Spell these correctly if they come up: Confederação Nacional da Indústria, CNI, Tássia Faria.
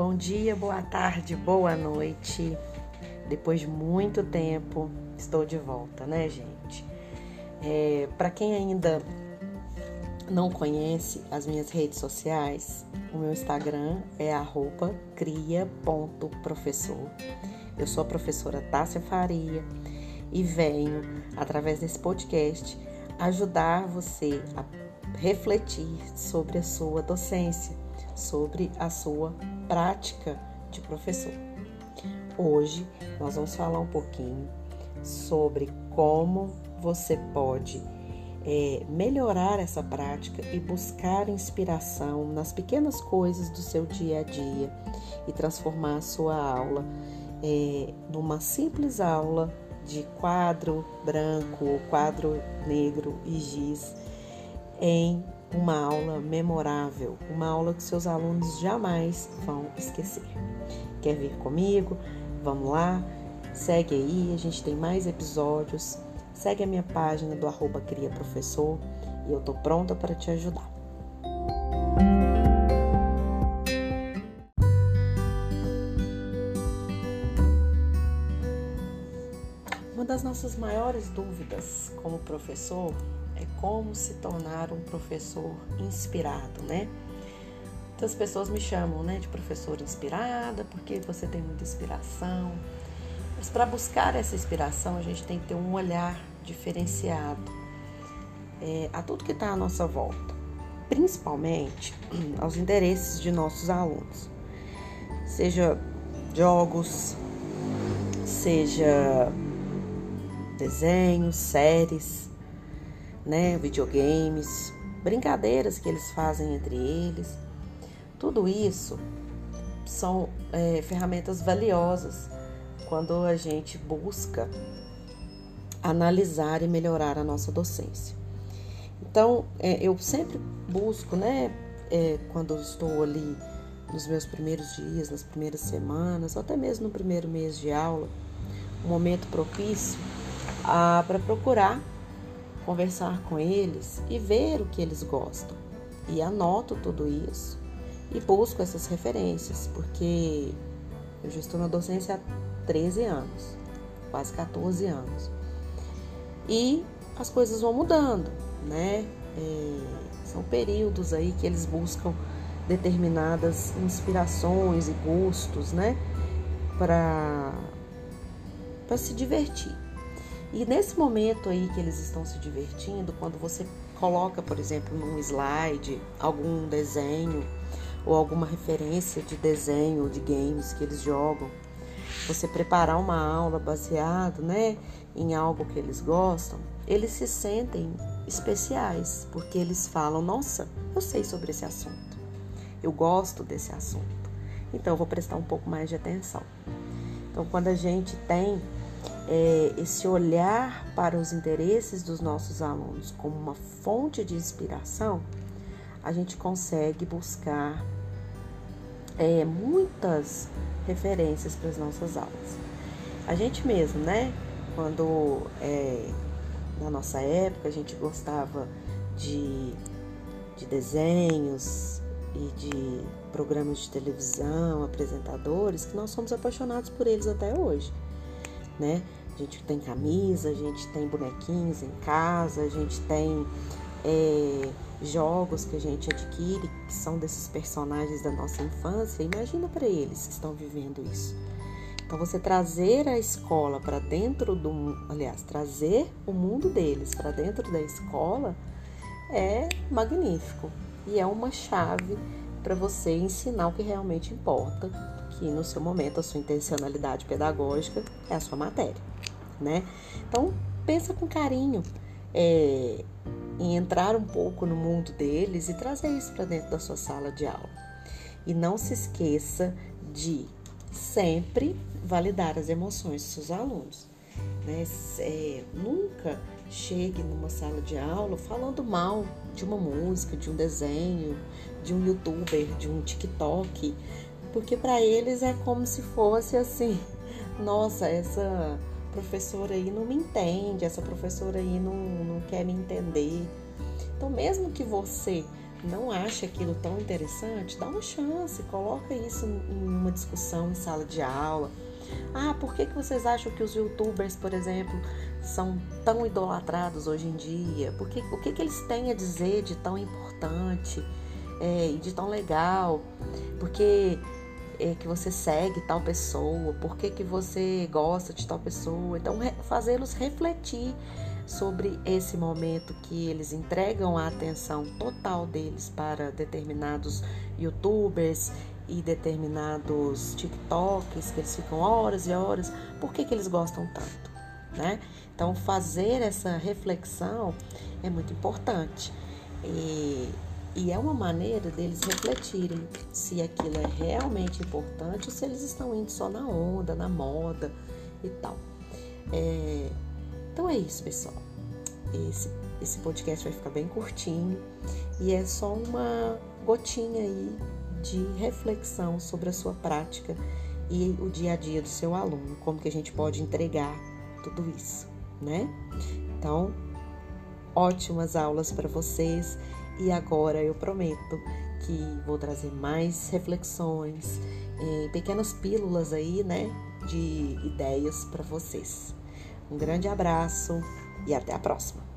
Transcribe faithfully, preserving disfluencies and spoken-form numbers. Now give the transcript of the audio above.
Bom dia, boa tarde, boa noite. Depois de muito tempo, estou de volta, né, gente? É, para quem ainda não conhece as minhas redes sociais, o meu Instagram é arroba cria ponto professor. Eu sou a professora Tássia Faria e venho, através desse podcast, ajudar você a refletir sobre a sua docência, sobre a sua prática de professor. Hoje nós vamos falar um pouquinho sobre como você pode É, melhorar essa prática e buscar inspiração nas pequenas coisas do seu dia a dia e transformar a sua aula é, numa simples aula de quadro branco ou quadro negro e giz em uma aula memorável, uma aula que seus alunos jamais vão esquecer. Quer vir comigo? Vamos lá, segue aí, a gente tem mais episódios. Segue a minha página do arroba Cria Professor e eu tô pronta para te ajudar. Uma das nossas maiores dúvidas como professor é como se tornar um professor inspirado, né? Muitas pessoas me chamam, né, de professora inspirada porque você tem muita inspiração. Mas para buscar essa inspiração, a gente tem que ter um olhar diferenciado é, a tudo que está à nossa volta, principalmente aos interesses de nossos alunos, seja jogos, seja desenhos, séries, né, videogames, brincadeiras que eles fazem entre eles. Tudo isso são é, ferramentas valiosas quando a gente busca analisar e melhorar a nossa docência. Então, eu sempre busco, né, quando eu estou ali nos meus primeiros dias, nas primeiras semanas, ou até mesmo no primeiro mês de aula, um momento propício para procurar conversar com eles e ver o que eles gostam. E anoto tudo isso e busco essas referências, porque eu já estou na docência há treze anos, quase quatorze anos. E as coisas vão mudando, né? É, são períodos aí que eles buscam determinadas inspirações e gostos, né? Para para se divertir. E nesse momento aí que eles estão se divertindo, quando você coloca, por exemplo, num slide, algum desenho ou alguma referência de desenho ou de games que eles jogam, você preparar uma aula baseada, né, em algo que eles gostam, eles se sentem especiais, porque eles falam, nossa, eu sei sobre esse assunto, eu gosto desse assunto, então eu vou prestar um pouco mais de atenção. Então, quando a gente tem é, esse olhar para os interesses dos nossos alunos como uma fonte de inspiração, a gente consegue buscar é, muitas referências para as nossas aulas. A gente mesmo, né? Quando é, na nossa época a gente gostava de, de desenhos e de programas de televisão, apresentadores, que nós somos apaixonados por eles até hoje, né? A gente tem camisa, a gente tem bonequinhos em casa, a gente tem é, jogos que a gente adquire, que são desses personagens da nossa infância. Imagina para eles que estão vivendo isso. Então, você trazer a escola para dentro do... Aliás, trazer o mundo deles para dentro da escola é magnífico. E é uma chave para você ensinar o que realmente importa, que no seu momento a sua intencionalidade pedagógica é a sua matéria, né? Então, pensa com carinho. É... em entrar um pouco no mundo deles e trazer isso para dentro da sua sala de aula. E não se esqueça de sempre validar as emoções dos seus alunos, né? É, nunca chegue numa sala de aula falando mal de uma música, de um desenho, de um youtuber, de um TikTok, porque para eles é como se fosse assim, nossa, essa professora aí não me entende, essa professora aí não, não quer me entender. Então, mesmo que você não acha aquilo tão interessante, dá uma chance, coloca isso em uma discussão em sala de aula. Ah, por que que vocês acham que os youtubers, por exemplo, são tão idolatrados hoje em dia? Por que, o que que eles têm a dizer de tão importante é, e de tão legal? Por que, é, que você segue tal pessoa? Por que que você gosta de tal pessoa? Então, re, fazê-los refletir sobre esse momento que eles entregam a atenção total deles para determinados youtubers e determinados TikToks, que eles ficam horas e horas, por que que eles gostam tanto, né? Então, fazer essa reflexão é muito importante. E, e é uma maneira deles refletirem se aquilo é realmente importante ou se eles estão indo só na onda, na moda e tal. É, então, é isso, pessoal. Esse, esse podcast vai ficar bem curtinho e é só uma gotinha aí de reflexão sobre a sua prática e o dia a dia do seu aluno, como que a gente pode entregar tudo isso, né? Então, ótimas aulas para vocês e agora eu prometo que vou trazer mais reflexões, pequenas pílulas aí, né, de ideias para vocês. Um grande abraço e até a próxima!